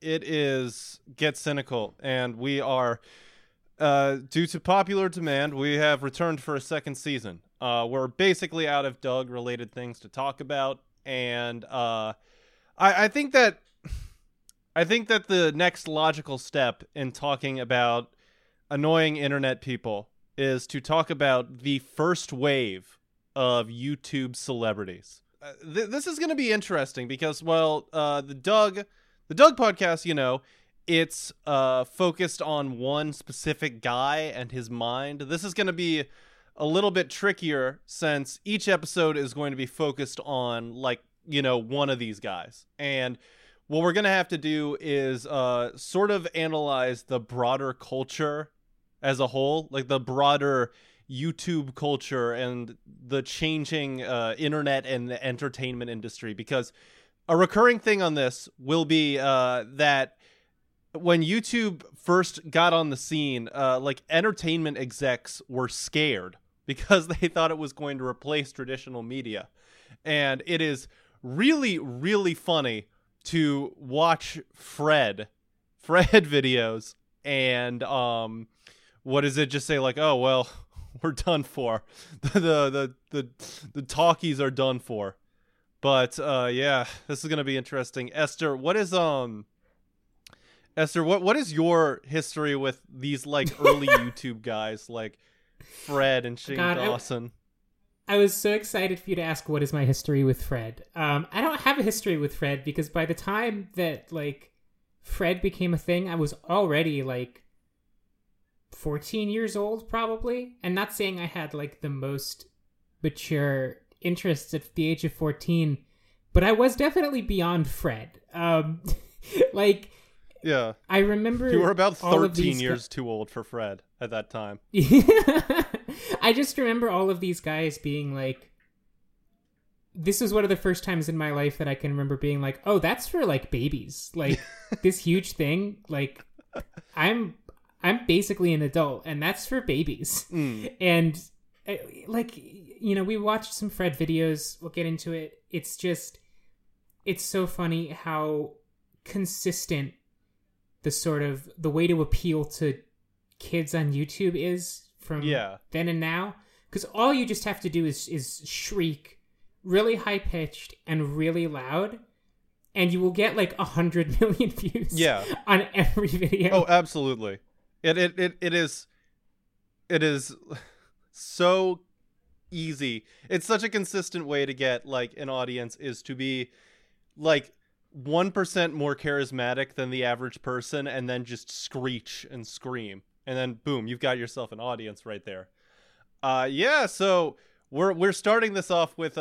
It is Get Cynical, and we are, due to popular demand, we have returned for a second season. We're basically out of Doug-related things to talk about, and I think that the next logical step in talking about annoying internet people is to talk about the first wave of YouTube celebrities. This is going to be interesting because, well, the Doug podcast, you know, it's focused on one specific guy and his mind. This is going to be a little bit trickier since each episode is going to be focused on, like, you know, one of these guys. And what we're going to have to do is sort of analyze the broader culture as a whole, like the broader YouTube culture and the changing internet and the entertainment industry, because a recurring thing on this will be that when YouTube first got on the scene, like, entertainment execs were scared because they thought it was going to replace traditional media. And it is really, really funny to watch Fred videos and what does it just say, like, oh, well, we're done for. The talkies are done for. But, yeah, this is going to be interesting. Esther, what is your history with these, like, early YouTube guys, like Fred and Shane Dawson? I was so excited for you to ask, what is my history with Fred? I don't have a history with Fred because by the time that, like, Fred became a thing, I was already, like, 14 years old, probably. And not saying I had, like, the most mature interests at the age of 14, but I was definitely beyond Fred. Like, yeah, I remember you were about 13 years too old for Fred at that time. I just remember all of these guys being like, this is one of the first times in my life that I can remember being like, oh, that's for, like, babies, like, this huge thing, like, I'm basically an adult and that's for babies. And, like, you know, we watched some Fred videos. We'll get into it. It's just, it's so funny how consistent the sort of the way to appeal to kids on YouTube is from then and now, because all you just have to do is shriek really high pitched and really loud, and you will get like 100 million views on every video. Oh, absolutely. It is so easy. It's such a consistent way to get, like, an audience is to be, like, 1% more charismatic than the average person and then just screech and scream, and then boom, you've got yourself an audience right there. So we're starting this off with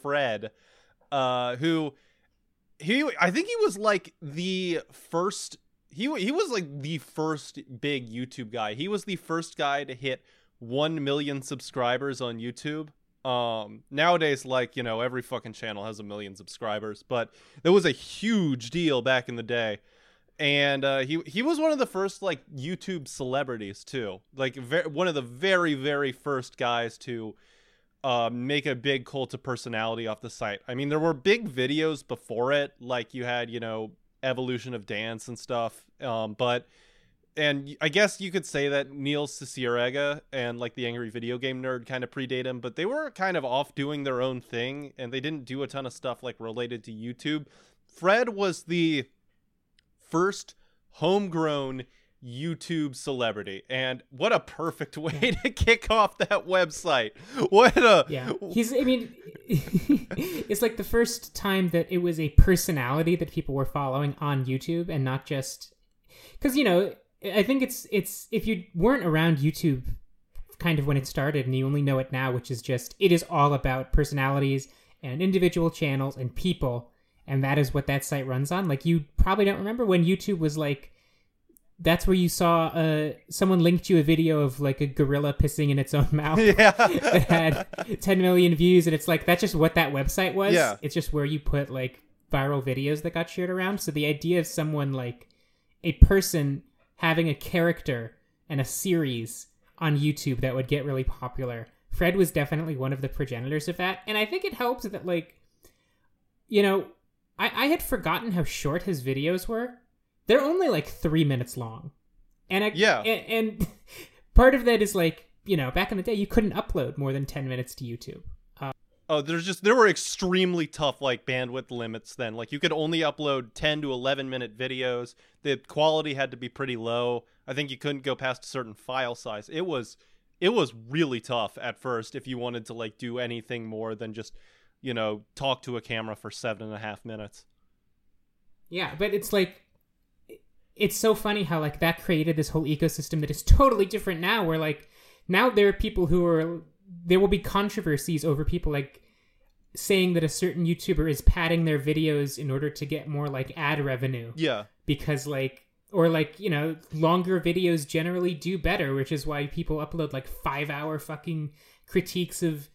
Fred, who he was like the first big YouTube guy. He was the first guy to hit 1 million subscribers on YouTube. Nowadays, like, you know, every fucking channel has 1 million subscribers, but it was a huge deal back in the day. And he was one of the first, like, YouTube celebrities too, like one of the very, very first guys to make a big cult of personality off the site. I mean, there were big videos before it, like you had, you know, Evolution of Dance and stuff, and I guess you could say that Neil Cicierega and, like, the Angry Video Game Nerd kind of predate him, but they were kind of off doing their own thing, and they didn't do a ton of stuff, like, related to YouTube. Fred was the first homegrown YouTube celebrity, and what a perfect way to kick off that website. It's like the first time that it was a personality that people were following on YouTube and not just... Because, you know, I think it's if you weren't around YouTube kind of when it started and you only know it now, which is just, it is all about personalities and individual channels and people. And that is what that site runs on. Like, you probably don't remember when YouTube was like, that's where you saw someone linked you a video of, like, a gorilla pissing in its own mouth that had 10 million views. And it's like, that's just what that website was. Yeah. It's just where you put, like, viral videos that got shared around. So the idea of someone, like, a person having a character and a series on YouTube that would get really popular, Fred was definitely one of the progenitors of that. And I think it helps that, like, you know, I had forgotten how short his videos were. They're only like 3 minutes long. And and part of that is like, you know, back in the day, you couldn't upload more than 10 minutes to YouTube. There were extremely tough, like, bandwidth limits then. Like, you could only upload 10 to 11-minute videos. The quality had to be pretty low. I think you couldn't go past a certain file size. It was really tough at first if you wanted to, like, do anything more than just, you know, talk to a camera for 7.5 minutes. Yeah, but it's, like, it's so funny how, like, that created this whole ecosystem that is totally different now, where, like, now there are people who are... There will be controversies over people, like, saying that a certain YouTuber is padding their videos in order to get more, like, ad revenue. Yeah. Because, like... Or, like, you know, longer videos generally do better, which is why people upload, like, 5-hour fucking critiques of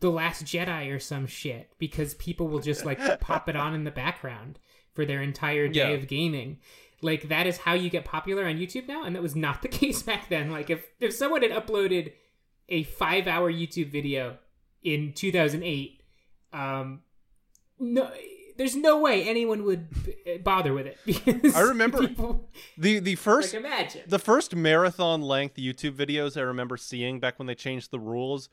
The Last Jedi or some shit. Because people will just, like, pop it on in the background for their entire day of gaming. Like, that is how you get popular on YouTube now, and that was not the case back then. Like, if someone had uploaded a 5-hour YouTube video in 2008, no, there's no way anyone would bother with it. Because I remember the first marathon length YouTube videos I remember seeing back when they changed the rules.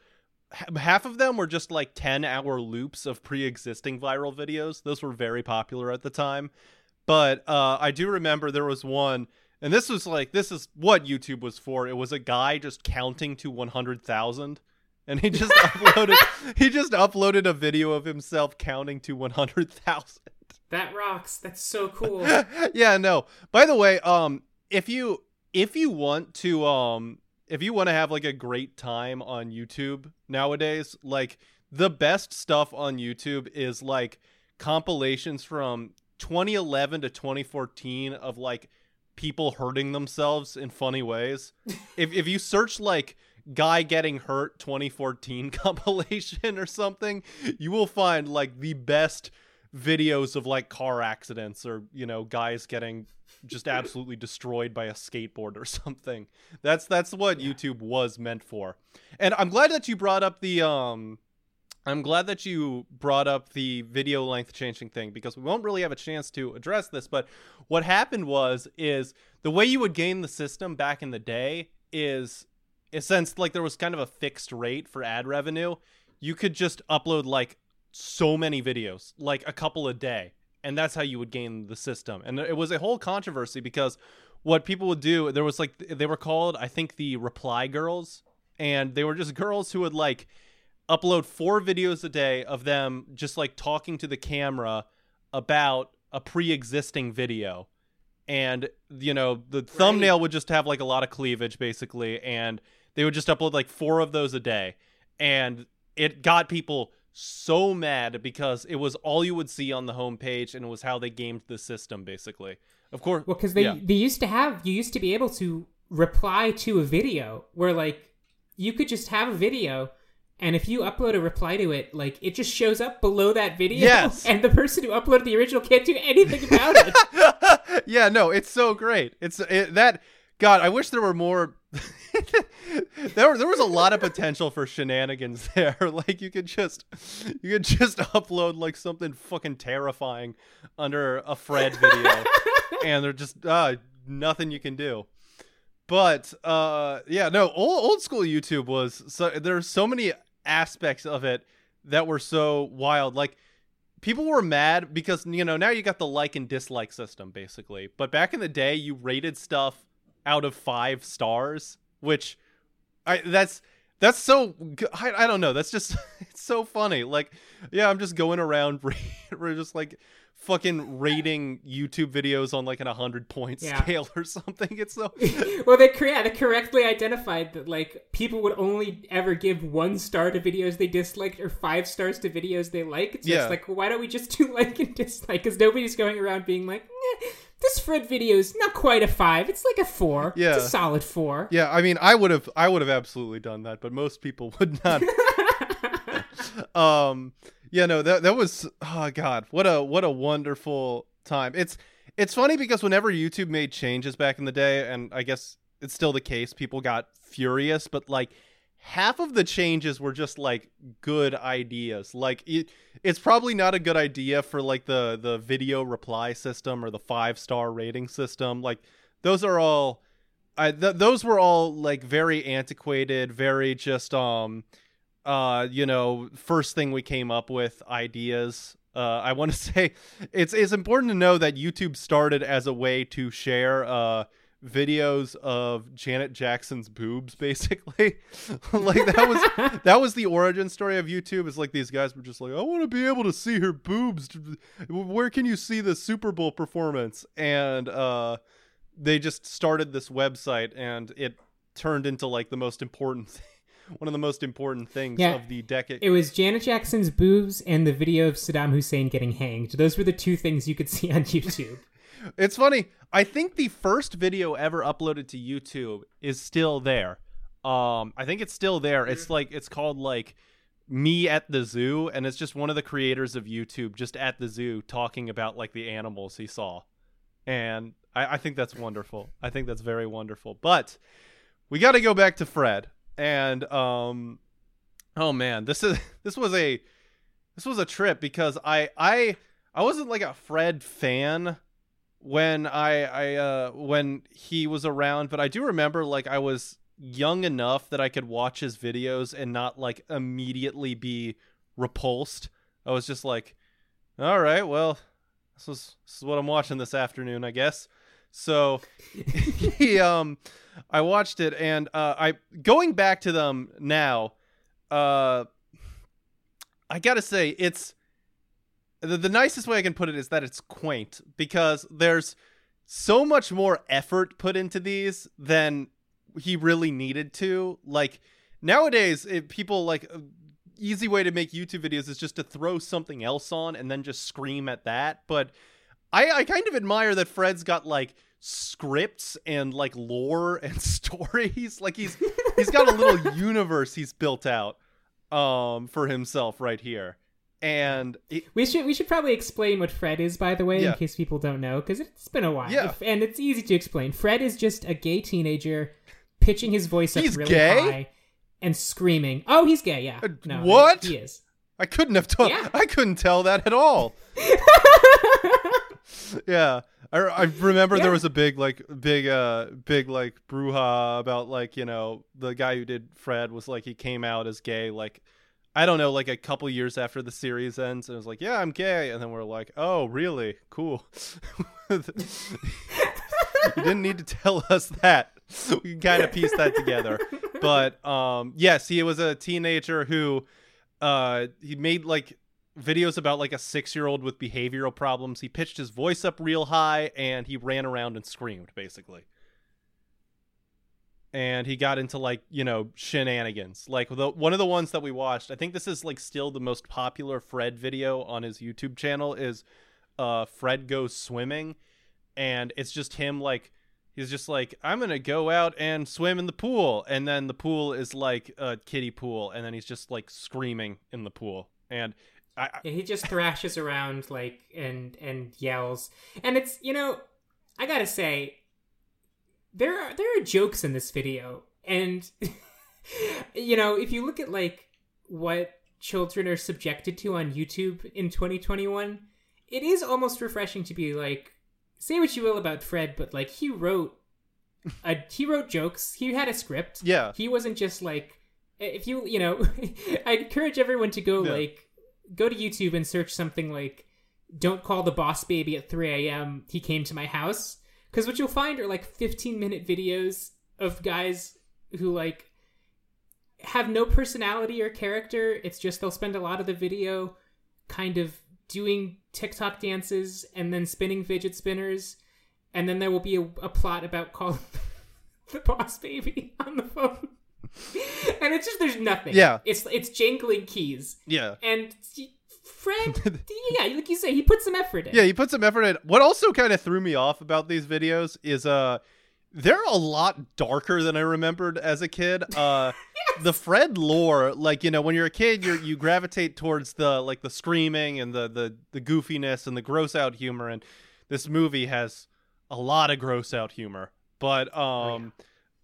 Half of them were just like 10-hour loops of pre-existing viral videos. Those were very popular at the time. But I do remember there was one, and this is what YouTube was for. It was a guy just counting to 100,000, and he just uploaded a video of himself counting to 100,000. That rocks. That's so cool. Yeah, no. By the way, if you want to have like a great time on YouTube nowadays, like the best stuff on YouTube is like compilations from 2011 to 2014 of like people hurting themselves in funny ways. If you search like guy getting hurt 2014 compilation or something, you will find like the best videos of like car accidents or, you know, guys getting just absolutely destroyed by a skateboard or something. That's what YouTube was meant for. And I'm glad that you brought up the video length changing thing, because we won't really have a chance to address this, but what happened is the way you would game the system back in the day is, since like there was kind of a fixed rate for ad revenue, you could just upload like so many videos, like a couple a day, and that's how you would game the system. And it was a whole controversy because what people would do, there was like, they were called, I think, the reply girls, and they were just girls who would like upload 4 videos a day of them just like talking to the camera about a pre-existing video, and, you know, the thumbnail would just have like a lot of cleavage basically, and they would just upload like 4 of those a day, and it got people so mad because it was all you would see on the homepage, and it was how they gamed the system basically. Of course, well, because they used to be able to reply to a video where like you could just have a video, and if you upload a reply to it, like, it just shows up below that video. Yes. And the person who uploaded the original can't do anything about it. Yeah, no, it's so great. God, I wish there were more. there was a lot of potential for shenanigans there. Like, you could just upload like something fucking terrifying under a Fred video, and they're just nothing you can do. But old school YouTube was so, there's so many aspects of it that were so wild. Like, people were mad because, you know, now you got the like and dislike system basically, but back in the day you rated stuff out of 5 stars, which that's so, I don't know, that's just, it's so funny. Like, yeah, I'm just going around we're just like fucking rating YouTube videos on like an 100-point scale or something. It's so well, they correctly identified that like people would only ever give 1 star to videos they disliked or 5 stars to videos they liked. So it's like, well, why don't we just do like and dislike? Because nobody's going around being like, this Fred video is not quite a 5, it's like a 4. Yeah, it's a solid 4. Yeah, I mean, I would have absolutely done that, but most people would not. Yeah, no, that was, oh God, what a wonderful time. It's funny because whenever YouTube made changes back in the day, and I guess it's still the case, people got furious, but like half of the changes were just like good ideas. Like it's probably not a good idea for like the video reply system or the 5-star rating system. Like those are all, those were all like very antiquated, very just, you know, first thing we came up with ideas. I want to say it's important to know that YouTube started as a way to share, videos of Janet Jackson's boobs, basically. Like that was the origin story of YouTube. It's like these guys were just like, I want to be able to see her boobs. Where can you see the Super Bowl performance? And they just started this website, and it turned into like the most important thing. One of the most important things of the decade. It was Janet Jackson's boobs and the video of Saddam Hussein getting hanged. Those were the two things you could see on YouTube. It's funny. I think the first video ever uploaded to YouTube is still there. I think it's still there. It's like, it's called like Me at the Zoo. And it's just one of the creators of YouTube just at the zoo talking about like the animals he saw. And I think that's wonderful. I think that's very wonderful, but we got to go back to Fred. And, oh man, this was a trip, because I wasn't like a Fred fan when he was around, but I do remember like I was young enough that I could watch his videos and not like immediately be repulsed. I was just like, all right, well, this is what I'm watching this afternoon, I guess. So I watched it, and I going back to them now, I gotta say it's the nicest way I can put it is that it's quaint, because there's so much more effort put into these than he really needed to. Like nowadays, people like easy way to make YouTube videos is just to throw something else on and then just scream at that. But I kind of admire that Fred's got like scripts and like lore and stories. Like he's got a little universe he's built out for himself right here. And we should probably explain what Fred is, by the way, in case people don't know, because it's been a while. Yeah. And it's easy to explain. Fred is just a gay teenager pitching his voice up really high and screaming. Oh, he's gay. Yeah. No, what? He is. I couldn't have told. Yeah. I couldn't tell that at all. Yeah. I remember there was a big brouhaha about like, you know, the guy who did Fred was like, he came out as gay, like, I don't know, like a couple years after the series ends, and it was like, yeah, I'm gay. And then we're like, oh, really? Cool. You didn't need to tell us that. We can kind of piece that together. But yes, he was a teenager who he made like videos about like a 6-year-old with behavioral problems. He pitched his voice up real high and he ran around and screamed, basically. And he got into like, you know, shenanigans. Like one of the ones that we watched, I think this is like still the most popular Fred video on his YouTube channel, is Fred goes swimming. And it's just him like, he's just like, I'm going to go out and swim in the pool. And then the pool is like a kiddie pool. And then he's just like screaming in the pool. And he just thrashes around like and yells. And it's, you know, I got to say, there are jokes in this video, and you know, if you look at like what children are subjected to on YouTube in 2021, it is almost refreshing to be like, say what you will about Fred, but like he wrote jokes, he had a script, he wasn't just like, if you know, I encourage everyone to go like go to YouTube and search something like "Don't call the boss baby at 3 a.m. He came to my house." Because what you'll find are, like, 15-minute videos of guys who, like, have no personality or character. It's just they'll spend a lot of the video kind of doing TikTok dances and then spinning fidget spinners. And then there will be a plot about calling the boss baby on the phone. And it's just, there's nothing. Yeah. It's jangling keys. Yeah. And Fred, like you say, he put some effort in. Yeah, he put some effort in. What also kind of threw me off about these videos is they're a lot darker than I remembered as a kid. Yes. The Fred lore, like, you know, when you're a kid, you gravitate towards the like the screaming and the goofiness and the gross out humor, and this movie has a lot of gross out humor. But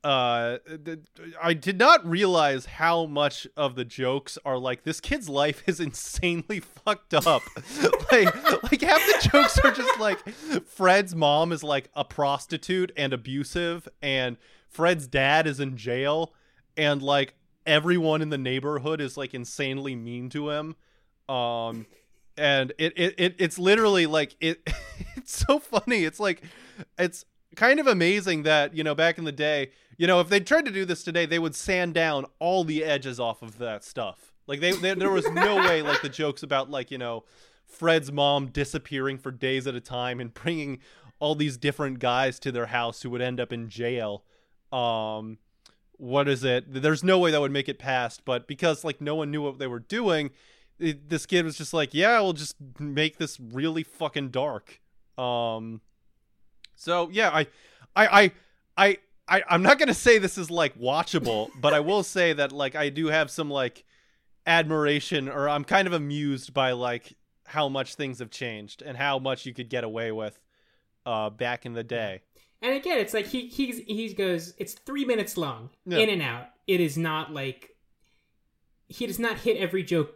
I did not realize how much of the jokes are like, this kid's life is insanely fucked up. like half the jokes are just like, Fred's mom is like a prostitute and abusive, and Fred's dad is in jail, and like everyone in the neighborhood is like insanely mean to him. And it's literally like, it's so funny. It's like, it's kind of amazing that, you know, back in the day, you know, if they tried to do this today, they would sand down all the edges off of that stuff. Like they there was no way, like the jokes about like, you know, Fred's mom disappearing for days at a time and bringing all these different guys to their house who would end up in jail. What is it? There's no way that would make it past, but because like no one knew what they were doing, this kid was just like, yeah, we'll just make this really fucking dark. So yeah, I'm not gonna say this is like watchable, but I will say that like I do have some like admiration, or I'm kind of amused by like how much things have changed and how much you could get away with back in the day. And again, it's like he goes, it's 3 minutes long, in and out. It is not like he does not hit every joke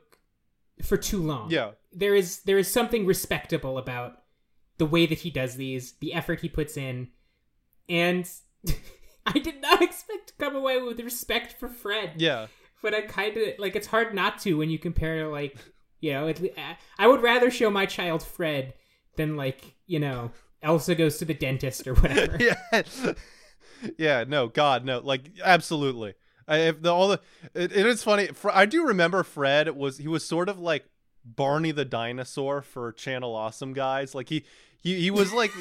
for too long. Yeah, there is something respectable about the way that he does these, the effort he puts in, and I did not expect to come away with respect for Fred. Yeah. But I kind of, like, it's hard not to when you compare, like, you know, I would rather show my child Fred than, like, you know, Elsa Goes to the Dentist or whatever. Yeah. Yeah, no, God, no, like, absolutely. It is funny. I do remember Fred was sort of like Barney the dinosaur for Channel Awesome guys. Like he was like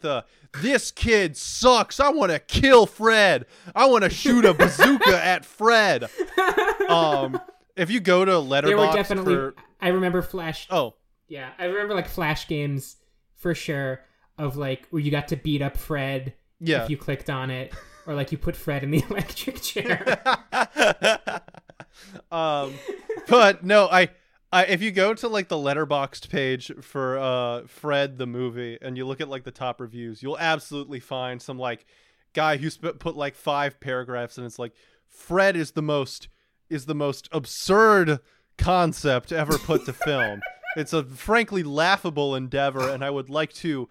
the, this kid sucks, I want to kill Fred, I want to shoot a bazooka at Fred. If you go to Letterboxd, there were definitely I remember Flash. Oh yeah, I remember like Flash games for sure, of like where you got to beat up Fred if you clicked on it, or like you put Fred in the electric chair. But no, if you go to like the Letterboxd page for Fred the movie and you look at like the top reviews, you'll absolutely find some like guy who put like 5 paragraphs, and it's like, Fred is the most absurd concept ever put to film. It's a frankly laughable endeavor, and I would like to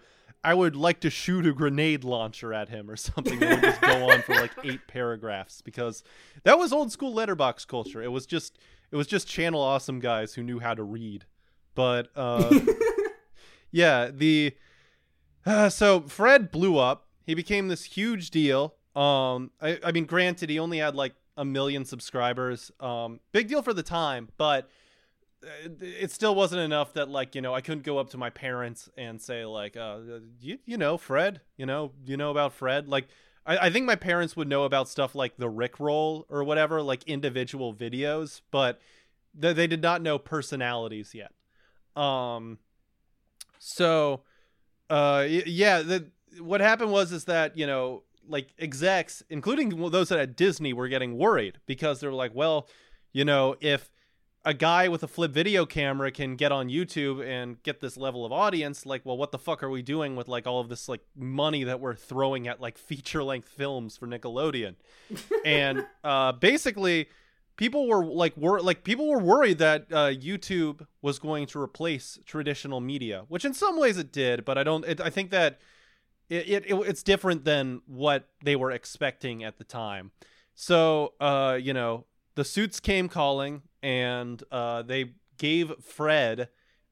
shoot a grenade launcher at him or something. It would just go on for like 8 paragraphs, because that was old school Letterboxd culture. It was just Channel Awesome guys who knew how to read. But yeah, so Fred blew up. He became this huge deal. I mean, granted, he only had like 1 million subscribers. Big deal for the time, but it still wasn't enough that, like, you know, I couldn't go up to my parents and say like, you know, Fred, you know about Fred. Like, I think my parents would know about stuff like the Rickroll or whatever, like individual videos, but they did not know personalities yet. What happened was that, you know, like execs, including those at Disney, were getting worried, because they were like, well, you know, if a guy with a flip video camera can get on YouTube and get this level of audience, like, well, what the fuck are we doing with like all of this like money that we're throwing at like feature length films for Nickelodeon? And basically people were worried that YouTube was going to replace traditional media, which in some ways it did, but I think that it's different than what they were expecting at the time. So, you know, the suits came calling, and they gave Fred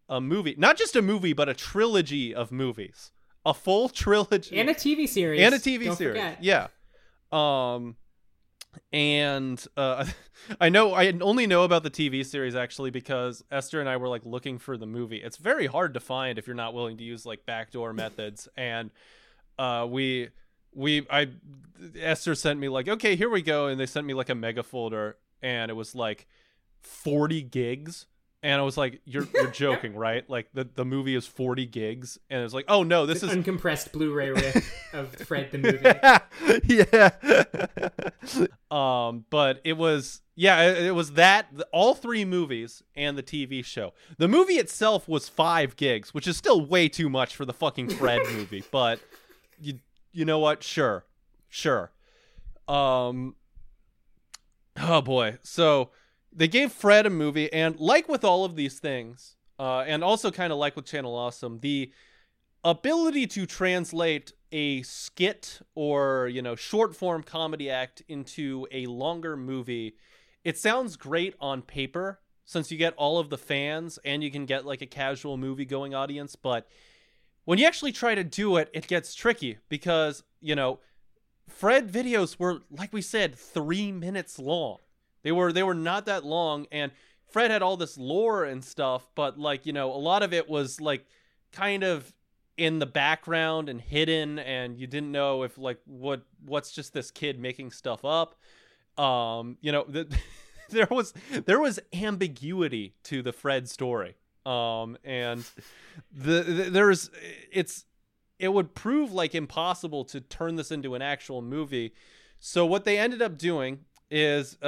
a movie. Not just a movie, but a trilogy of movies. A full trilogy. And a TV series. Don't forget. Yeah. I know, I only know about the TV series actually because Esther and I were like looking for the movie. It's very hard to find if you're not willing to use like backdoor methods. And Esther sent me like, okay, here we go. And they sent me like a mega folder, and it was like 40 gigs. And I was like, you're joking, right? Like the movie is 40 gigs. And it was like, oh no, this is uncompressed Blu-ray riff of Fred the movie. Yeah. But it was, yeah, it was that all 3 movies and the TV show. The movie itself was 5 gigs, which is still way too much for the fucking Fred movie, but you know what? Sure. Oh boy. So they gave Fred a movie, and like with all of these things, and also kind of like with Channel Awesome, the ability to translate a skit or, you know, short form comedy act into a longer movie. It sounds great on paper since you get all of the fans and you can get like a casual movie going audience. But when you actually try to do it, it gets tricky because, you know, Fred videos were, like we said, 3 minutes long. They were not that long. And Fred had all this lore and stuff, but like, you know, a lot of it was like kind of in the background and hidden. And you didn't know if like, what's just this kid making stuff up. You know, there was ambiguity to the Fred story. And it would prove like impossible to turn this into an actual movie. So what they ended up doing is,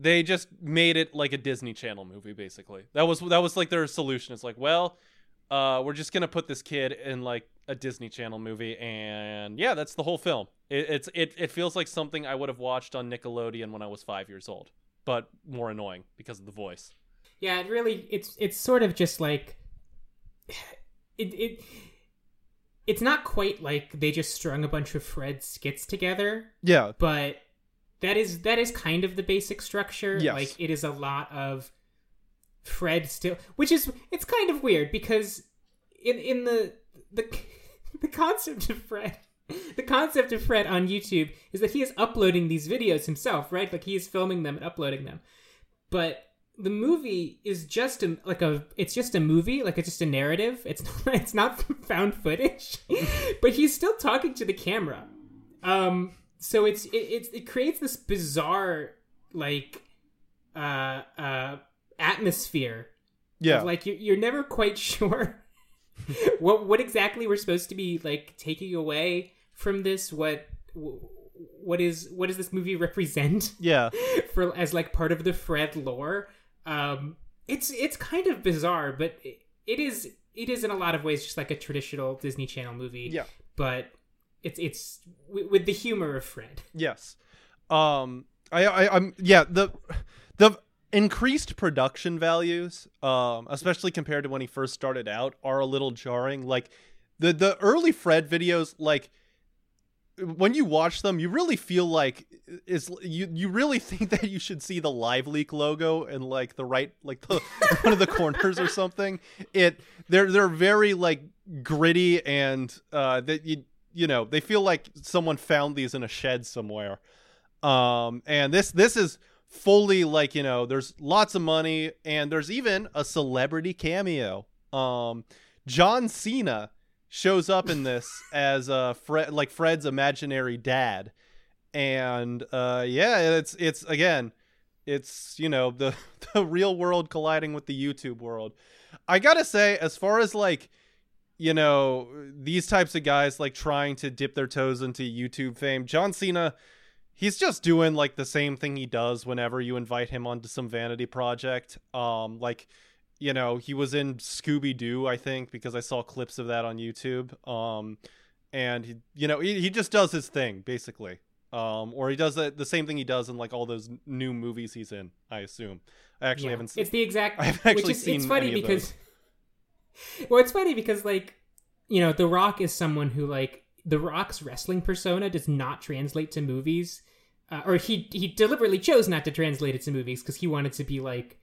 they just made it like a Disney Channel movie. Basically that was like their solution. It's like, well, we're just going to put this kid in like a Disney Channel movie. And yeah, that's the whole film. It feels like something I would have watched on Nickelodeon when I was 5 years old, but more annoying because of the voice. Yeah, it really, it's sort of just like, it's not quite like they just strung a bunch of Fred skits together. Yeah. But that is kind of the basic structure. Yes. Like it is a lot of Fred still, which is, it's kind of weird because in the concept of Fred, the concept of Fred on YouTube is that he is uploading these videos himself, right? Like he is filming them and uploading them. But the movie is just a movie, like it's just a narrative. It's not found footage, but he's still talking to the camera. So it creates this bizarre like atmosphere. Yeah, of, like you're never quite sure what exactly we're supposed to be like taking away from this. What does this movie represent? Yeah, for as like part of the Fred lore. It's kind of bizarre, but it is in a lot of ways just like a traditional Disney Channel movie. Yeah, but it's with the humor of Fred. Yes, I'm yeah, the increased production values, especially compared to when he first started out, are a little jarring. Like the early Fred videos, like, when you watch them, you really feel like you really think that you should see the LiveLeak logo and like the right, like the, one of the corners or something. They're very like gritty and that you know, they feel like someone found these in a shed somewhere. And this is fully like, you know, there's lots of money and there's even a celebrity cameo. John Cena shows up in this as Fred's imaginary dad. And yeah, it's again, it's, you know, the real world colliding with the YouTube world. I gotta say, as far as like, you know, these types of guys like trying to dip their toes into YouTube fame, John Cena, he's just doing like the same thing he does whenever you invite him onto some vanity project. Like, you know, he was in Scooby-Doo, I think, because I saw clips of that on YouTube. And he, you know, he just does his thing basically. Or he does the same thing he does in like all those new movies he's in, I assume. I actually haven't seen. It's the exact. I haven't actually seen. It's funny because. Well, it's funny because, like, you know, The Rock is someone who, like, The Rock's wrestling persona does not translate to movies, or he deliberately chose not to translate it to movies because he wanted to be like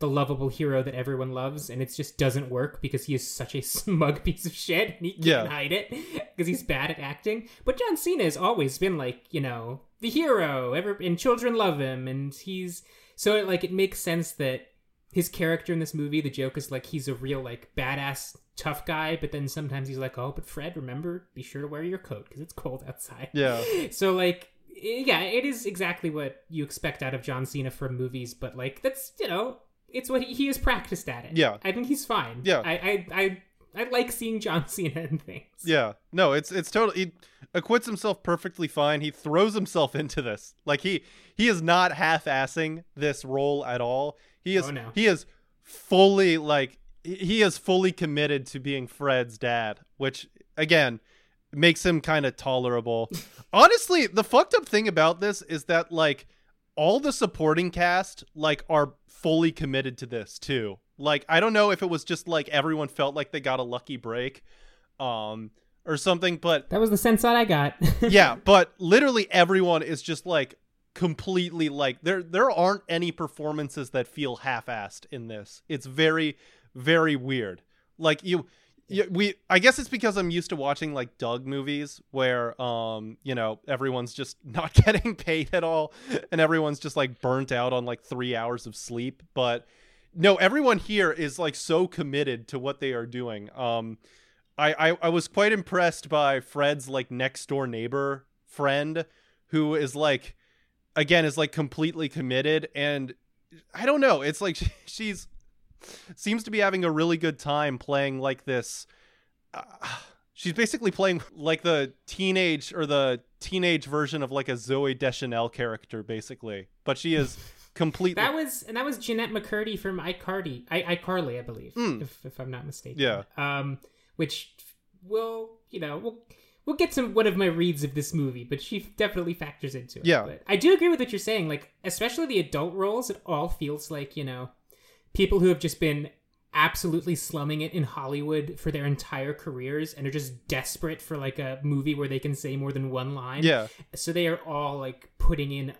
the lovable hero that everyone loves, and it just doesn't work because he is such a smug piece of shit and he can't hide it because he's bad at acting. But John Cena has always been like, you know, the hero, and children love him, and he's so like it makes sense that his character in this movie, the joke is like he's a real like badass tough guy, but then sometimes he's like, oh, but Fred, remember, be sure to wear your coat because it's cold outside. Yeah, so like, yeah, it is exactly what you expect out of John Cena from movies, but like that's, you know, it's what he is practiced at it. Yeah, I think he's fine. Yeah, I like seeing John Cena in things. Yeah, no, it's totally, he acquits himself perfectly fine. He throws himself into this. Like he is not half-assing this role at all. He is, oh, no. He is fully like, he is fully committed to being Fred's dad, which again, makes him kind of tolerable. Honestly, the fucked up thing about this is that, like, all the supporting cast, like, are fully committed to this too. Like, I don't know if it was just like everyone felt like they got a lucky break or something, but that was the sense that I got. Yeah, but literally everyone is just like completely like there aren't any performances that feel half-assed in this. It's very, very weird. Like I guess it's because I'm used to watching like Doug movies where, you know, everyone's just not getting paid at all and everyone's just like burnt out on like 3 hours of sleep. But no, everyone here is like so committed to what they are doing. I was quite impressed by Fred's like next door neighbor friend who is like, again, is like completely committed. And I don't know. It's like she's seems to be having a really good time playing like this. She's basically playing like the teenage version of like a Zooey Deschanel character, basically. But she is completely. That was Jeanette McCurdy from iCarly, I believe, if I'm not mistaken. Yeah. Which will, you know, we'll get some one of my reads of this movie, but she definitely factors into it. Yeah. But I do agree with what you're saying. Like, especially the adult roles, it all feels like, you know, people who have just been absolutely slumming it in Hollywood for their entire careers and are just desperate for like a movie where they can say more than one line. Yeah. So they are all like putting in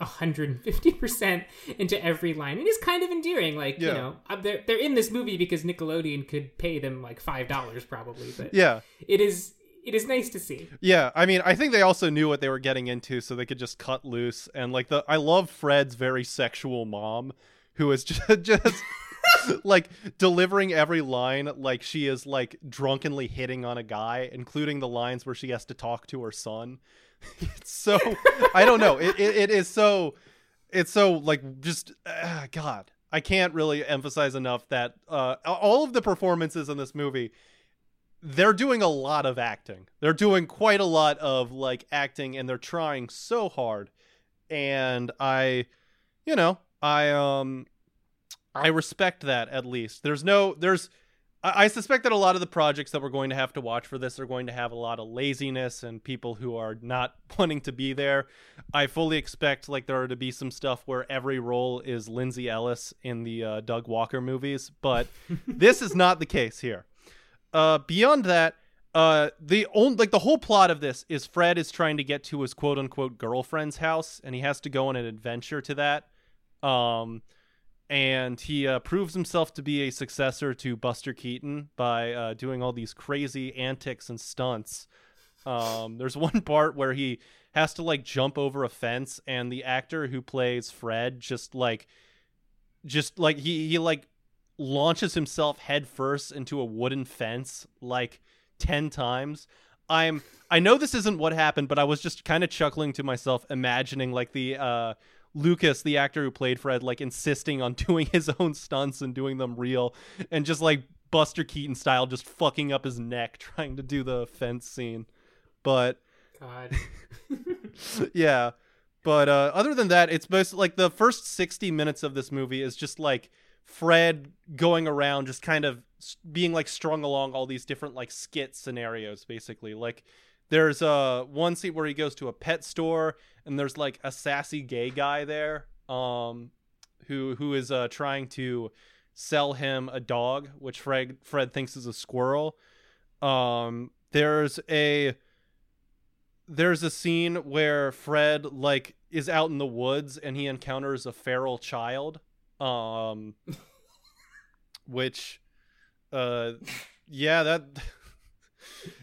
150% into every line. It is kind of endearing. Like, yeah, you know, they're in this movie because Nickelodeon could pay them like $5 probably. But yeah, it is nice to see. Yeah. I mean, I think they also knew what they were getting into, so they could just cut loose. And like I love Fred's very sexual mom, who is just like delivering every line like she is like drunkenly hitting on a guy, including the lines where she has to talk to her son. It's so, I don't know. It's so like just, God, I can't really emphasize enough that all of the performances in this movie, they're doing a lot of acting. They're doing quite a lot of like acting, and they're trying so hard. And I respect that. At least I suspect that a lot of the projects that we're going to have to watch for this are going to have a lot of laziness and people who are not wanting to be there. I fully expect like there are to be some stuff where every role is Lindsay Ellis in the Doug Walker movies, but this is not the case here. Beyond that, the whole plot of this is Fred is trying to get to his quote unquote girlfriend's house, and he has to go on an adventure to that. And he proves himself to be a successor to Buster Keaton by doing all these crazy antics and stunts. There's one part where he has to like jump over a fence, and the actor who plays Fred just like he like launches himself headfirst into a wooden fence like 10 times. I know this isn't what happened, but I was just kind of chuckling to myself, imagining like the Lucas, the actor who played Fred, like insisting on doing his own stunts and doing them real, and just like Buster Keaton style, just fucking up his neck trying to do the fence scene. But God. Yeah. But other than that, it's mostly like the first 60 minutes of this movie is just like Fred going around just kind of being like strung along all these different like skit scenarios, basically. Like there's one scene where he goes to a pet store, and there's like a sassy gay guy there who is trying to sell him a dog, which Fred thinks is a squirrel. There's a scene where Fred like is out in the woods and he encounters a feral child, which yeah, that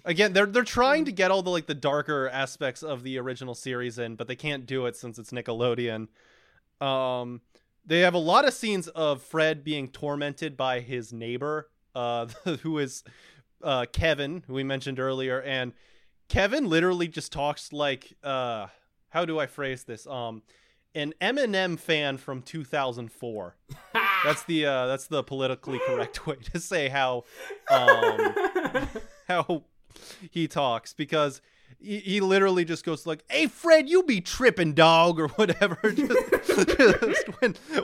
again, they're trying to get all the like the darker aspects of the original series in, but they can't do it since it's Nickelodeon. They have a lot of scenes of Fred being tormented by his neighbor, who is Kevin, who we mentioned earlier, and Kevin literally just talks like how do I phrase this? An Eminem fan from 2004. That's the politically correct way to say how he talks, because he literally just goes like, "Hey Fred, you be tripping, dog," or whatever. Just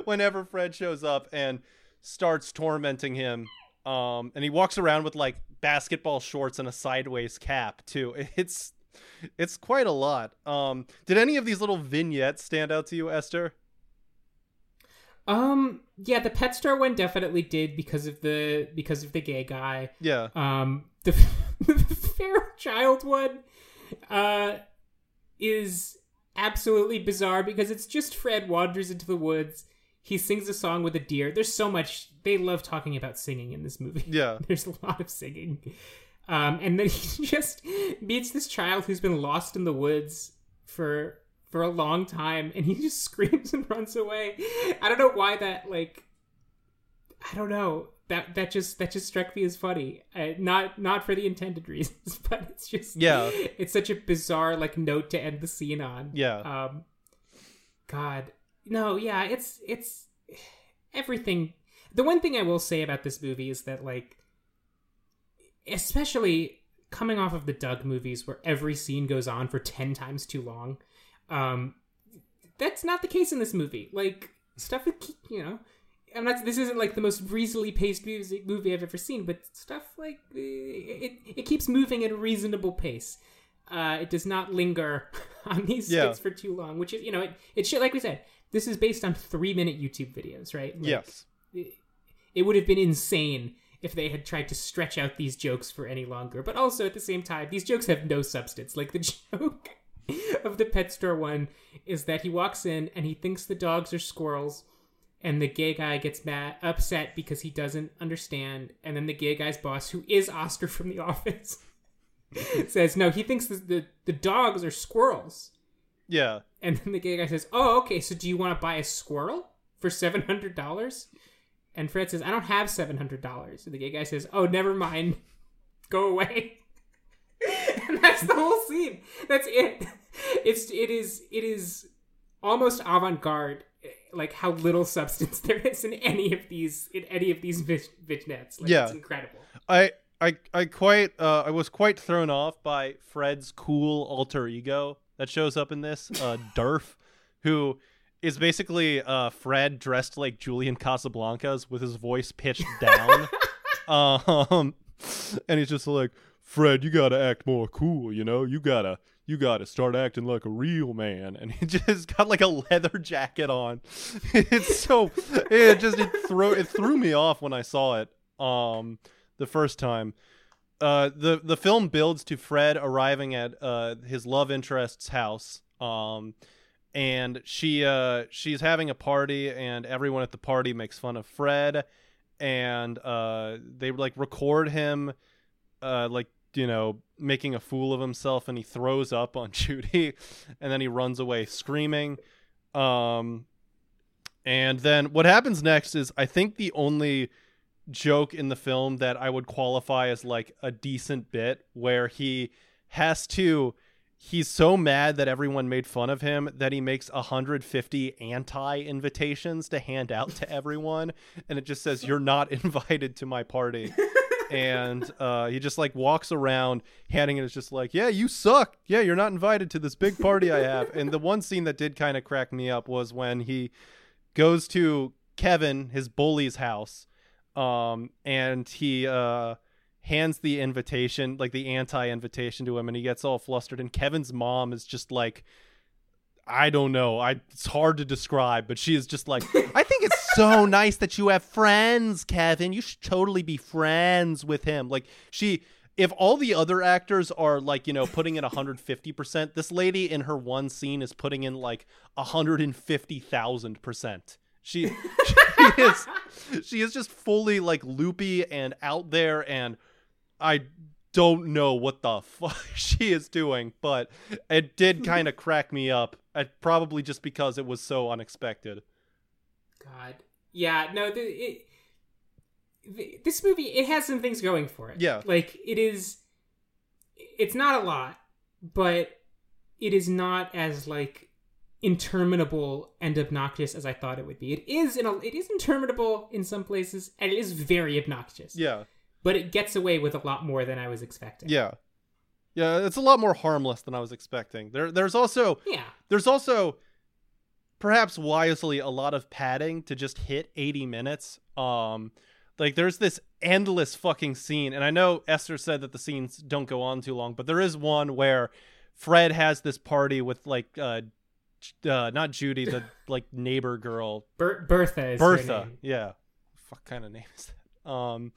whenever Fred shows up and starts tormenting him, and he walks around with like basketball shorts and a sideways cap too. It's quite a lot. Did any of these little vignettes stand out to you, Esther? Yeah, the pet store one definitely did because of the gay guy. Yeah. The Fairchild one is absolutely bizarre because it's just Fred wanders into the woods. He sings a song with a deer. There's so much. They love talking about singing in this movie. Yeah. There's a lot of singing. And then he just meets this child who's been lost in the woods for a long time. And he just screams and runs away. I don't know why that, like, I don't know. That just struck me as funny. Not for the intended reasons, but it's just, yeah, it's such a bizarre, like, note to end the scene on. Yeah. God. No, yeah, it's everything. The one thing I will say about this movie is that, like, especially coming off of the Doug movies where every scene goes on for 10 times too long, that's not the case in this movie. Like, stuff, you know, this isn't like the most breezily paced movie I've ever seen, but stuff like it keeps moving at a reasonable pace. It does not linger on these skits for too long, which is, you know, it should, like we said, this is based on 3-minute YouTube videos, right? Like, yes. It would have been insane if they had tried to stretch out these jokes for any longer. But also at the same time, these jokes have no substance. Like, the joke of the pet store one is that he walks in and he thinks the dogs are squirrels, and the gay guy gets upset because he doesn't understand. And then the gay guy's boss, who is Oscar from The Office, says, no, he thinks the dogs are squirrels. Yeah. And then the gay guy says, oh, okay, so do you want to buy a squirrel for $700? And Fred says, I don't have $700. And the gay guy says, oh, never mind. Go away. And that's the whole scene. That's it. It is almost avant-garde, like, how little substance there is in any of these vignettes. Like, yeah. It's incredible. I was quite thrown off by Fred's cool alter ego that shows up in this, Durf, who is basically Fred dressed like Julian Casablancas with his voice pitched down. And he's just like, Fred, you gotta act more cool, you know? You gotta start acting like a real man. And he just got like a leather jacket on. It's so, it threw me off when I saw it. The first time. The film builds to Fred arriving at his love interest's house, and she's having a party, and everyone at the party makes fun of Fred, and they like record him like, you know, making a fool of himself, and he throws up on Judy, and then he runs away screaming. And then what happens next is, I think, the only joke in the film that I would qualify as like a decent bit, where he's so mad that everyone made fun of him that he makes 150 anti-invitations to hand out to everyone, and it just says, you're not invited to my party. And he just like walks around handing it, is just like, yeah, you suck, yeah, you're not invited to this big party I have. And the one scene that did kind of crack me up was when he goes to Kevin, his bully's house, and he hands the invitation, like the anti-invitation, to him, and he gets all flustered, and Kevin's mom is just like, I don't know, it's hard to describe, but she is just like, I think it's so nice that you have friends, Kevin, you should totally be friends with him. Like, she, if all the other actors are like, you know, putting in 150%, this lady in her one scene is putting in like 150,000%. She is just fully like loopy and out there, and I don't know what the fuck she is doing, but it did kind of crack me up, probably just because it was so unexpected. God, yeah, no, this movie, it has some things going for it. Yeah, like, it's not a lot, but it is not as like interminable and obnoxious as I thought it would be. It is interminable in some places, and it is very obnoxious. Yeah, but it gets away with a lot more than I was expecting. Yeah, it's a lot more harmless than I was expecting. There's also perhaps wisely a lot of padding to just hit 80 minutes. Like, there's this endless fucking scene. And I know Esther said that the scenes don't go on too long, but there is one where Fred has this party with, like, not Judy, the, like, neighbor girl. Bertha is Bertha, yeah. What kind of name is that?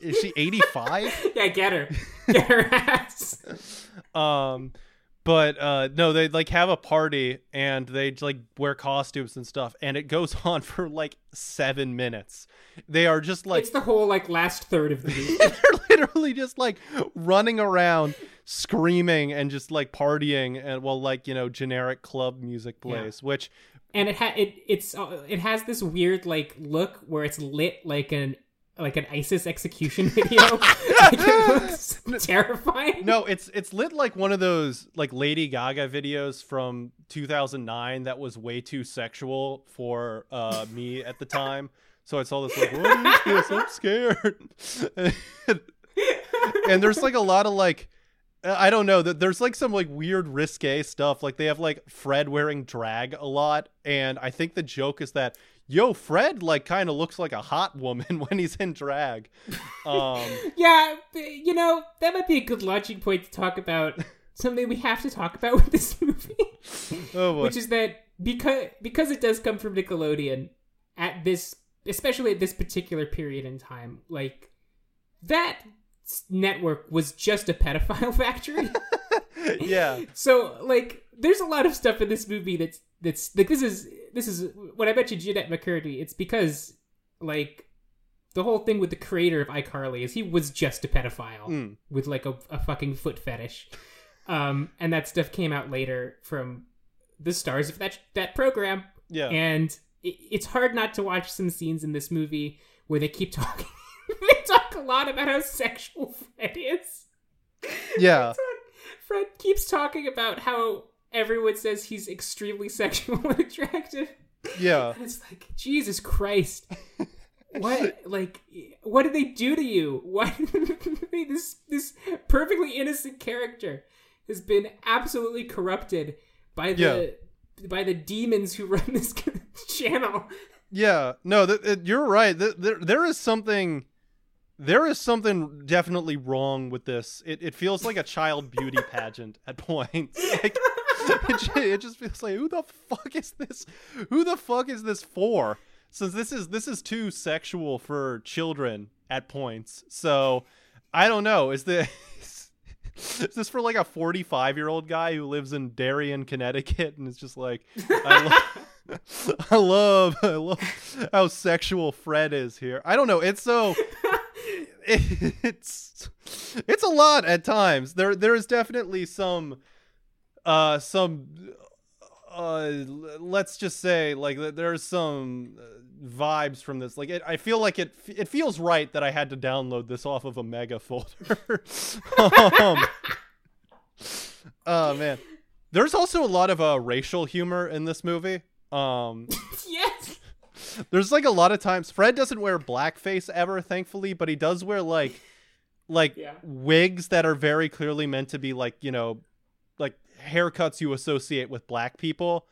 Is she 85? Yeah, get her ass. But they like have a party and they like wear costumes and stuff, and it goes on for like 7 minutes. They are just like, it's the whole like last third of the movie. They're literally just like running around screaming and just like partying, and well, like, you know, generic club music plays, yeah. Which and it has this weird like look where it's lit like an ISIS execution video. Like, it looks terrifying. No, it's lit like one of those like Lady Gaga videos from 2009 that was way too sexual for me at the time. So it's all this like, what is this? I'm scared. And there's like a lot of like, I don't know, that there's like some like weird risque stuff. Like they have like Fred wearing drag a lot, and I think the joke is that, yo, Fred like kind of looks like a hot woman when he's in drag. Yeah, you know, that might be a good launching point to talk about something we have to talk about with this movie. Oh boy. Which is that because it does come from Nickelodeon at this, especially at this particular period in time, like that network was just a pedophile factory. Yeah. So like there's a lot of stuff in this movie that's like, this is when I mentioned Jeanette McCurdy, it's because like the whole thing with the creator of iCarly is he was just a pedophile with like a fucking foot fetish, and that stuff came out later from the stars of that program. Yeah, and it's hard not to watch some scenes in this movie where they keep talking. They talk a lot about how sexual Fred is. Yeah, Fred keeps talking about how everyone says he's extremely sexually attractive. Yeah. And it's like, Jesus Christ. What, like, what did they do to you? Why this perfectly innocent character has been absolutely corrupted by the demons who run this channel. Yeah. No, you're right. There is something definitely wrong with this. It feels like a child beauty pageant at points. Like, it just feels like, who the fuck is this for, since this is too sexual for children at points. So I don't know, is this for like a 45-year-old guy who lives in Darien, Connecticut, and is just like, I love how sexual Fred is here. I don't know, it's so it's a lot at times. There is definitely some let's just say, like, there's some vibes from this. Like, I feel like it feels right that I had to download this off of a mega folder. Oh man, there's also a lot of racial humor in this movie. Yes, there's like a lot of times Fred doesn't wear blackface ever, thankfully, but he does wear like yeah, wigs that are very clearly meant to be like, you know, like haircuts you associate with black people.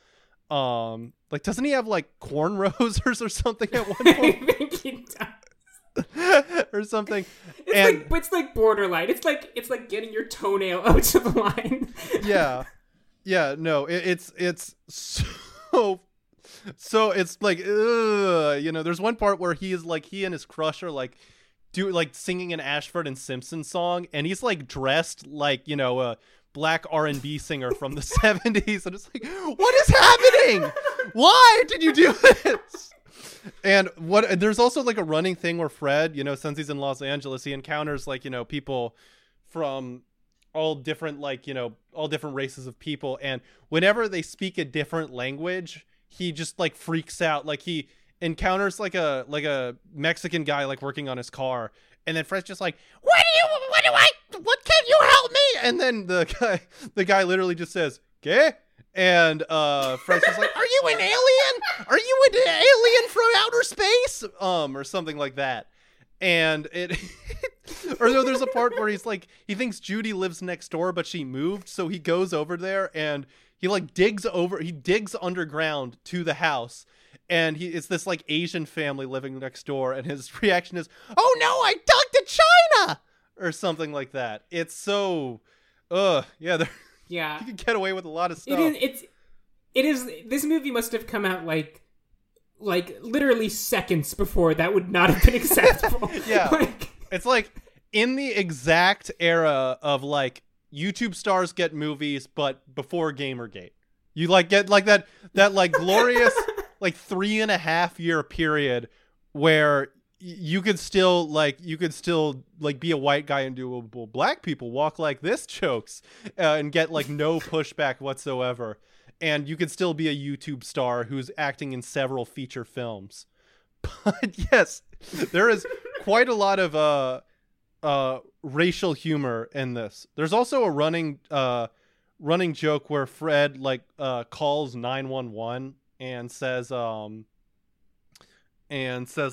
Like, doesn't he have like cornrows or something at one point? I think he does. Or something. It's like borderline. It's like getting your toenail out to the line. Yeah. Yeah, no, it's so it's like, you know, there's one part where he is like, he and his crush are like singing an Ashford and Simpson song, and he's like dressed like, you know, black R&B singer from the 70s, and it's like, what is happening? Why did you do this? And what, there's also like a running thing where Fred, you know, since he's in Los Angeles, he encounters like, you know, people from all different, like, you know, all different races of people, and whenever they speak a different language, he just like freaks out. Like, he encounters like a Mexican guy like working on his car, and then Fred's just like, what can you help me? And then the guy literally just says, "Okay." And Fred's just like, "Are you an alien? Are you an alien from outer space?" Or something like that. And it, or no, there's a part where he's like, he thinks Judy lives next door, but she moved, so he goes over there and he like digs underground to the house. And he, it's this like Asian family living next door, and his reaction is, "Oh no, I dug to China," or something like that. It's so, yeah. You can get away with a lot of stuff. It is. This movie must have come out like literally seconds before that would not have been acceptable. Yeah, it's like in the exact era of like YouTube stars get movies, but before Gamergate, you like get like that like glorious like 3.5 year period where you could still be a white guy and do a black people walk like this jokes and get like no pushback whatsoever. And you could still be a YouTube star who's acting in several feature films. But yes, there is quite a lot of racial humor in this. There's also a running joke where Fred calls 911 and says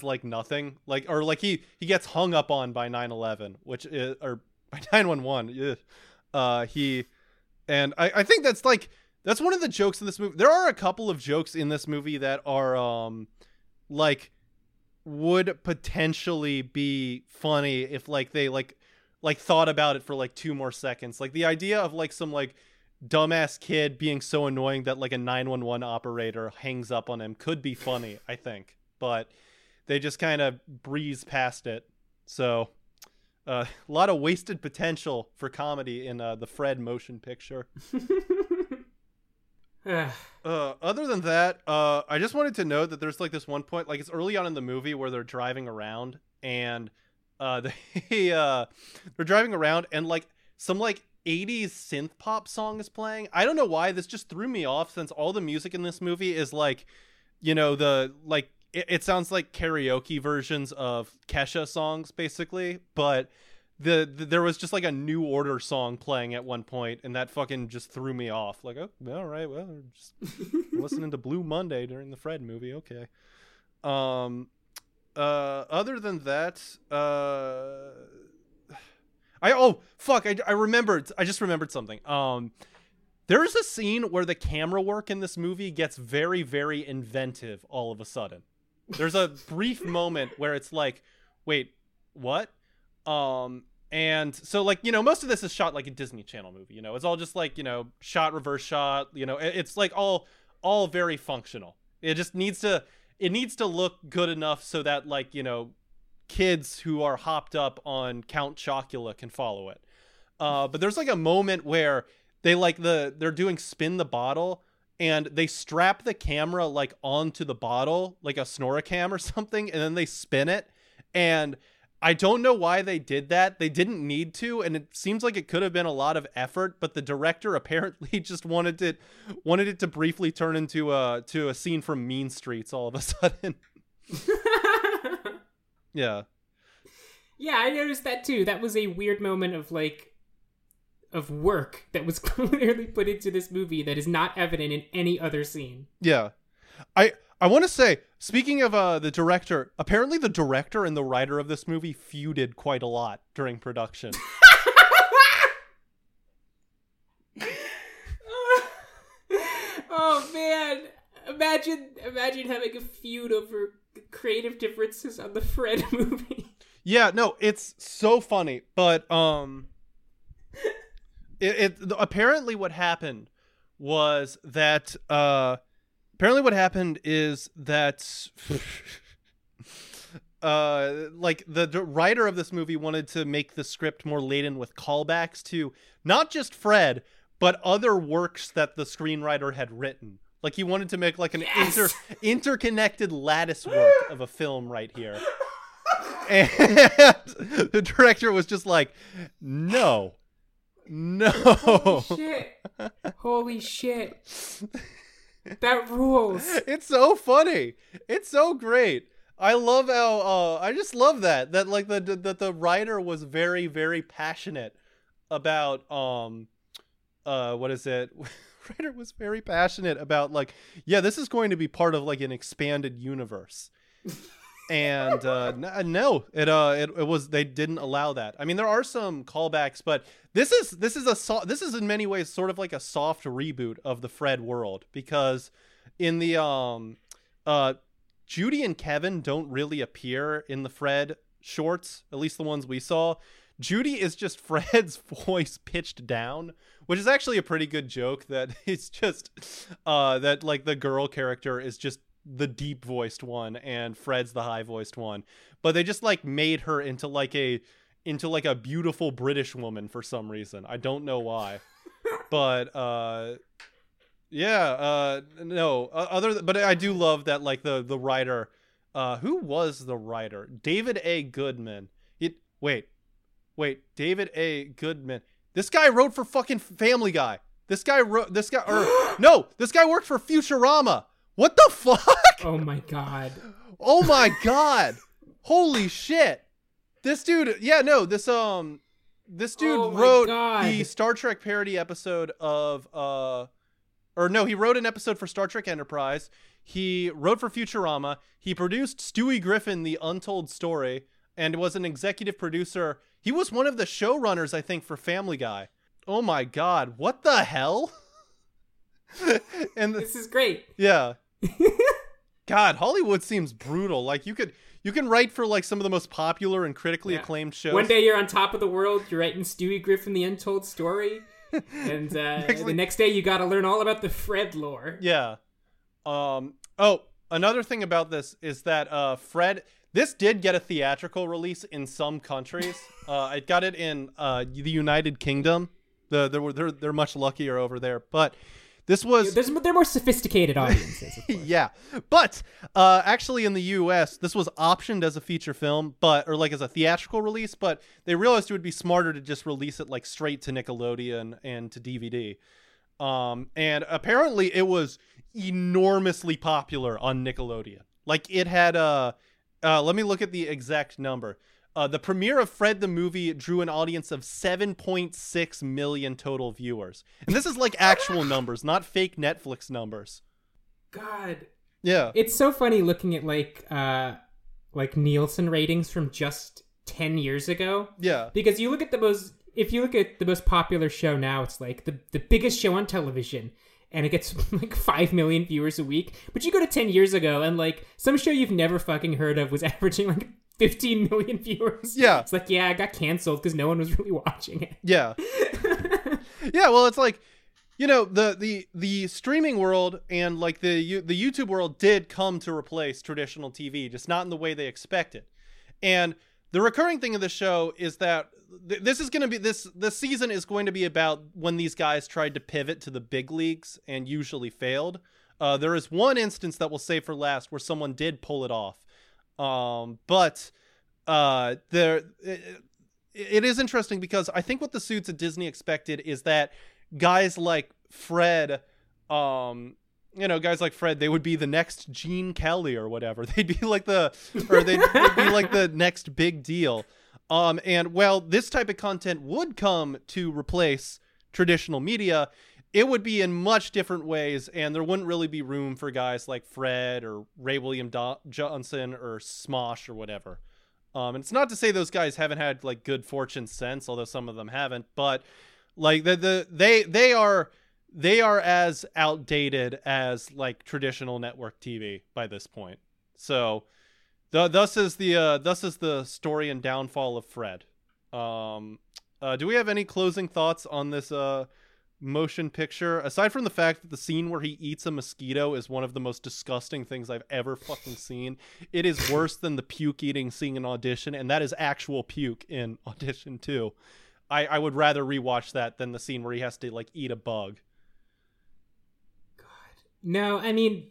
like nothing, like, or like he gets hung up on by 9/11, which is, or by 911. I think that's like. That's one of the jokes in this movie. There are a couple of jokes in this movie that are would potentially be funny if they thought about it for 2 more seconds. Like the idea of some dumbass kid being so annoying that a 911 operator hangs up on him could be funny, I think. But they just kind of breeze past it. So a lot of wasted potential for comedy in the Fred motion picture. Other than that, I just wanted to note that there's this one point, it's early on in the movie where they're driving around and they're driving around and some 80s synth pop song is playing. I don't know why this just threw me off, since all the music in this movie is it sounds like karaoke versions of Kesha songs basically, but there was just a New Order song playing at one point, and that fucking just threw me off. Oh, all right, well, we're just listening to Blue Monday during the Fred movie, okay. Other than that, I just remembered something. There's a scene where the camera work in this movie gets very, very inventive all of a sudden. There's a brief moment where it's wait, what? And so most of this is shot like a Disney Channel movie, it's all just shot, reverse shot, it's all very functional. It just needs to look good enough so that kids who are hopped up on Count Chocula can follow it. But there's a moment where they they're doing spin the bottle and they strap the camera onto the bottle, like a snoricam or something, and then they spin it. And I don't know why they did that. They didn't need to, and it seems like it could have been a lot of effort, but the director apparently just wanted it to briefly turn into a scene from Mean Streets all of a sudden. Yeah, I noticed that too. That was a weird moment of of work that was clearly put into this movie that is not evident in any other scene. Yeah. I want to say, speaking of the director, apparently the director and the writer of this movie feuded quite a lot during production. Oh man, imagine having a feud over creative differences on the Fred movie. Yeah, no, it's so funny, but apparently what happened was that the writer of this movie wanted to make the script more laden with callbacks to not just Fred, but other works that the screenwriter had written. He wanted to make an interconnected lattice work of a film right here. And the director was just no. Holy shit. That rules. It's so funny. It's so great. I love how I just love that the writer was very, very passionate about writer was very passionate about this is going to be part of an expanded universe. And it was, they didn't allow that. I mean, there are some callbacks, but this is in many ways sort of a soft reboot of the Fred world, because in the Judy and Kevin don't really appear in the Fred shorts, at least the ones we saw. Judy is just Fred's voice pitched down, which is actually a pretty good joke, that it's just that like the girl character is just the deep voiced one and Fred's the high voiced one, but they just like made her into like a beautiful British woman for some reason. I don't know why, but but I do love that like the writer, who was the writer? David A. Goodman. David A. Goodman. This guy wrote for fucking Family Guy. This guy worked for Futurama. What the fuck? Oh my god. Holy shit. This dude wrote the Star Trek parody episode of he wrote an episode for Star Trek Enterprise. He wrote for Futurama. He produced Stewie Griffin the Untold Story and was an executive producer. He was one of the showrunners, I think, for Family Guy. Oh my god, what the hell? This is great. Yeah. God, Hollywood seems brutal. Like you can write for like some of the most popular and critically acclaimed shows. One day you're on top of the world, you're writing Stewie Griffin the Untold Story, and the next day you got to learn all about the Fred lore. Yeah. Another thing about this is that Fred, this did get a theatrical release in some countries. It got it in the United Kingdom. They're much luckier over there, but this was... They're more sophisticated audiences, of course. Yeah, but actually in the U.S., this was optioned as a feature film, or as a theatrical release, but they realized it would be smarter to just release it like straight to Nickelodeon and to DVD. And apparently it was enormously popular on Nickelodeon. Like it had... let me look at the exact number. The premiere of Fred the Movie drew an audience of 7.6 million total viewers. And this is like actual numbers, not fake Netflix numbers. God. Yeah. It's so funny looking at like Nielsen ratings from just 10 years ago. Yeah. Because if you look at the most popular show now, it's like the biggest show on television. And it gets like 5 million viewers a week. But you go to 10 years ago and like some show you've never fucking heard of was averaging like 15 million viewers. Yeah. It's like, yeah, it got canceled because no one was really watching it. Yeah. Yeah. Well, it's like, you know, the streaming world and like the YouTube world did come to replace traditional TV, just not in the way they expected. And the recurring thing of the show is that this is going to be this season is going to be about when these guys tried to pivot to the big leagues and usually failed. There is one instance that we'll save for last where someone did pull it off. It is interesting because I think what the suits at Disney expected is that guys like Fred, they would be the next Gene Kelly or whatever. They'd be like they'd be like the next big deal. And while this type of content would come to replace traditional media, it would be in much different ways, and there wouldn't really be room for guys like Fred or Ray William Johnson or Smosh or whatever. And it's not to say those guys haven't had like good fortune since, although some of them haven't. But like they are as outdated as like traditional network TV by this point. So. Thus is the story and downfall of Fred. Do we have any closing thoughts on this motion picture? Aside from the fact that the scene where he eats a mosquito is one of the most disgusting things I've ever fucking seen. It is worse than the puke eating scene in Audition, and that is actual puke in Audition 2. I would rather rewatch that than the scene where he has to like eat a bug. God. No, I mean...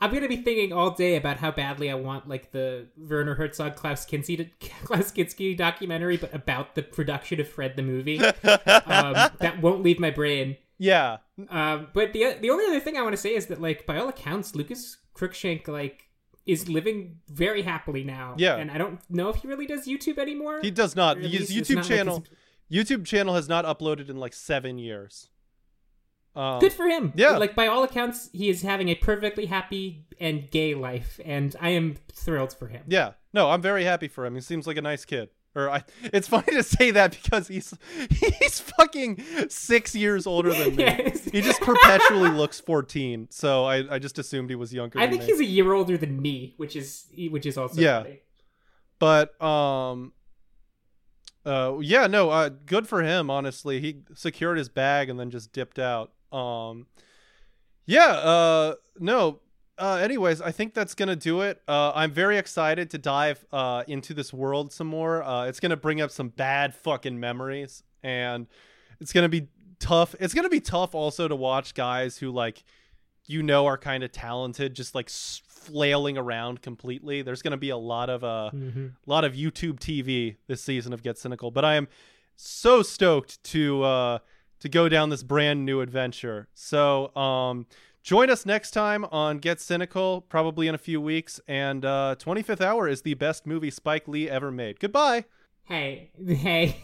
I'm going to be thinking all day about how badly I want, like, the Werner Herzog, Klaus Kinski documentary, but about the production of Fred the Movie. That won't leave my brain. Yeah. But the only other thing I want to say is that, like, by all accounts, Lucas Cruikshank, like, is living very happily now. Yeah. And I don't know if he really does YouTube anymore. He does not. His YouTube channel has not uploaded in, like, 7 years. Good for him. Yeah. Like, by all accounts, he is having a perfectly happy and gay life, and I am thrilled for him. Yeah. No, I'm very happy for him. He seems like a nice kid. It's funny to say that because he's fucking 6 years older than me. Yes. He just perpetually looks 14. So I just assumed he was younger. I think he's a year older than me, which is also funny. But good for him. Honestly, he secured his bag and then just dipped out. Anyways, I think that's gonna do it. I'm very excited to dive into this world some more. It's gonna bring up some bad fucking memories, and it's gonna be tough. It's gonna be tough also to watch guys who are kind of talented just flailing around completely. There's gonna be a lot of YouTube TV this season of Get Cynical, but I am so stoked to go down this brand new adventure. So join us next time on Get Cynical, probably in a few weeks, and 25th Hour is the best movie Spike Lee ever made. Goodbye. Hey.